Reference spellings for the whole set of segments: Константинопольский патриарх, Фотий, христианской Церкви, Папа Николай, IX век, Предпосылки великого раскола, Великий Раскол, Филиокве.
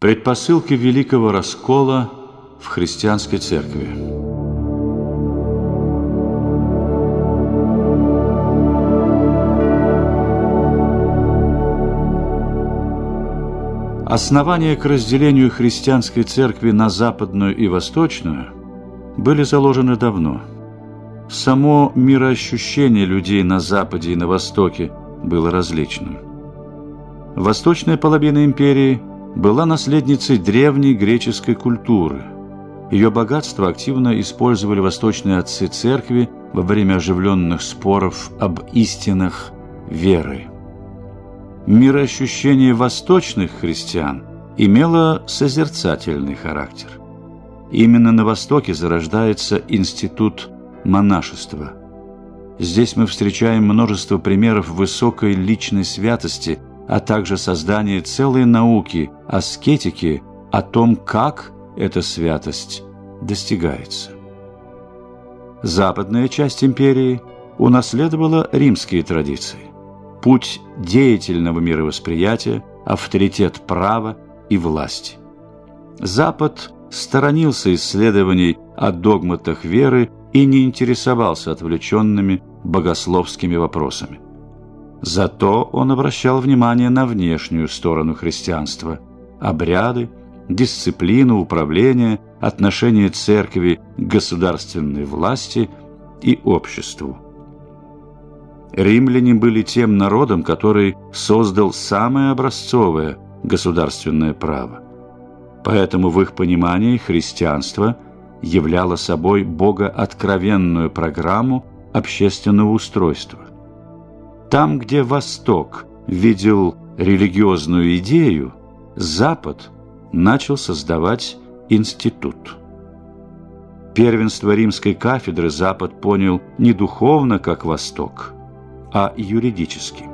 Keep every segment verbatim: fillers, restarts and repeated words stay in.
Предпосылки великого раскола в христианской церкви. Основания к разделению христианской церкви на западную и восточную были заложены давно. Само мироощущение людей на западе и на востоке было различным. Восточная половина империи была наследницей древней греческой культуры. Ее богатство активно использовали восточные отцы церкви во время оживленных споров об истинах веры. Мироощущение восточных христиан имело созерцательный характер. Именно на Востоке зарождается институт монашества. Здесь мы встречаем множество примеров высокой личной святости, а также создание целой науки, аскетики, о том, как эта святость достигается. Западная часть империи унаследовала римские традиции, путь деятельного мировосприятия, авторитет права и власти. Запад сторонился исследований о догматах веры и не интересовался отвлеченными богословскими вопросами. Зато он обращал внимание на внешнюю сторону христианства – обряды, дисциплину, управление, отношение церкви к государственной власти и обществу. Римляне были тем народом, который создал самое образцовое государственное право. Поэтому в их понимании христианство являло собой богооткровенную программу общественного устройства. Там, где Восток видел религиозную идею, Запад начал создавать институт. Первенство римской кафедры Запад понял не духовно, как Восток, а юридически.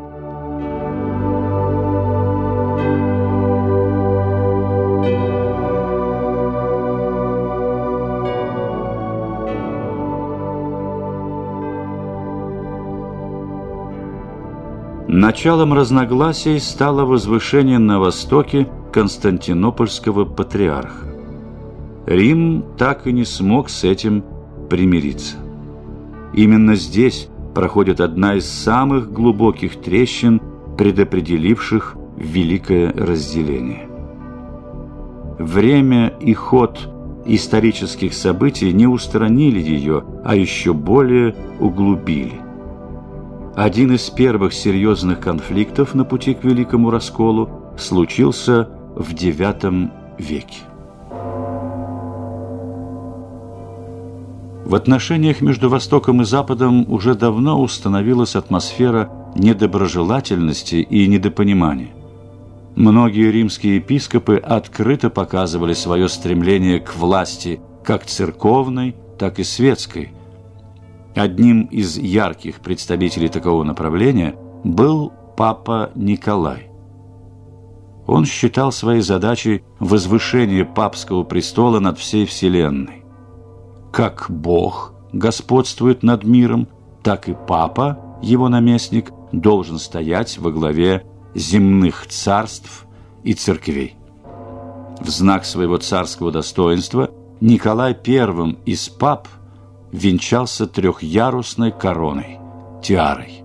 Началом разногласий стало возвышение на Востоке Константинопольского патриарха. Рим так и не смог с этим примириться. Именно здесь проходит одна из самых глубоких трещин, предопределивших великое разделение. Время и ход исторических событий не устранили ее, а еще более углубили. Один из первых серьезных конфликтов на пути к Великому Расколу случился в девятом веке. В отношениях между Востоком и Западом уже давно установилась атмосфера недоброжелательности и недопонимания. Многие римские епископы открыто показывали свое стремление к власти как церковной, так и светской. Одним из ярких представителей такого направления был Папа Николай. Он считал своей задачей возвышение папского престола над всей вселенной. Как Бог господствует над миром, так и Папа, его наместник, должен стоять во главе земных царств и церквей. В знак своего царского достоинства Николай Первым из пап венчался трехъярусной короной, тиарой.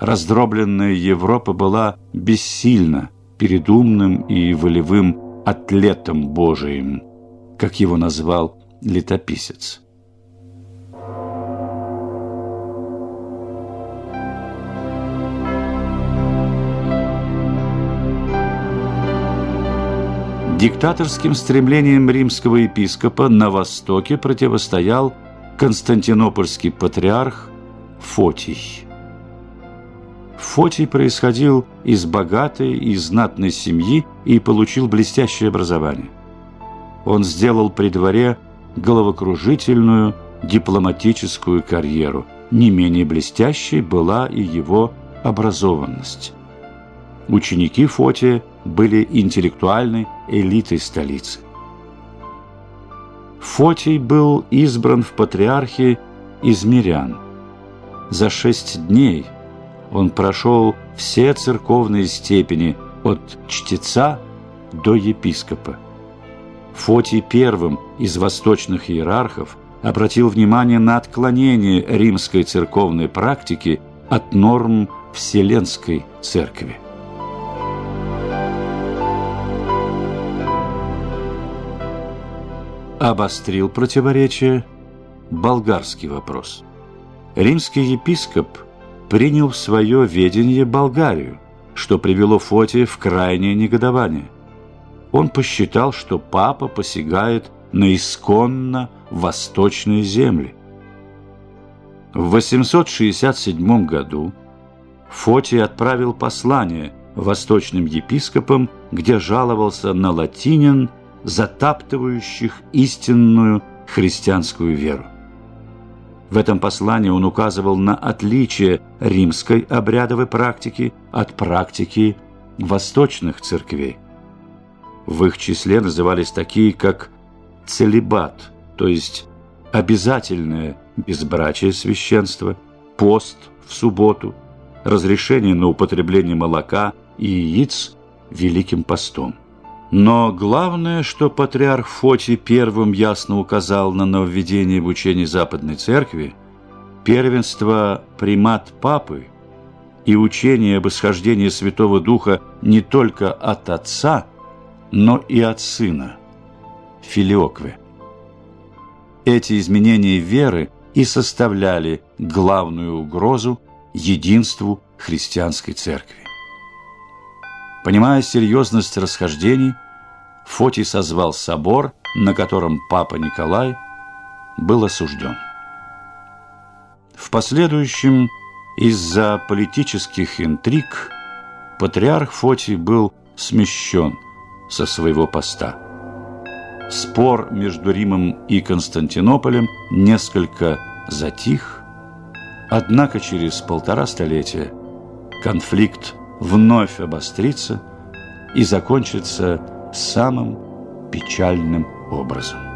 Раздробленная Европа была бессильна перед умным и волевым атлетом Божиим, как его назвал летописец. Диктаторским стремлением римского епископа на Востоке противостоял константинопольский патриарх Фотий. Фотий происходил из богатой и знатной семьи и получил блестящее образование. Он сделал при дворе головокружительную дипломатическую карьеру. Не менее блестящей была и его образованность. Ученики Фотия были интеллектуальной элитой столицы. Фотий был избран в патриархи из мирян. За шесть дней он прошел все церковные степени от чтеца до епископа. Фотий первым из восточных иерархов обратил внимание на отклонение римской церковной практики от норм Вселенской Церкви. Обострил противоречие болгарский вопрос. Римский епископ принял в свое ведение Болгарию, что привело Фотия в крайнее негодование. Он посчитал, что папа посягает на исконно восточные земли. В восемьсот шестьдесят седьмом году Фотий отправил послание восточным епископам, где жаловался на латинин, затаптывающих истинную христианскую веру. В этом послании он указывал на отличие римской обрядовой практики от практики восточных церквей. В их числе назывались такие, как целибат, то есть обязательное безбрачие священства, пост в субботу, разрешение на употребление молока и яиц Великим постом. Но главное, что патриарх Фотий первым ясно указал на нововведение в учении Западной Церкви, первенство примат Папы и учение об исхождении Святого Духа не только от Отца, но и от Сына, Филиокве. Эти изменения веры и составляли главную угрозу единству христианской Церкви. Понимая серьезность расхождений, Фотий созвал собор, на котором Папа Николай был осужден. В последующем из-за политических интриг патриарх Фотий был смещен со своего поста. Спор между Римом и Константинополем несколько затих, однако через полтора столетия конфликт вновь обострится и закончится самым печальным образом.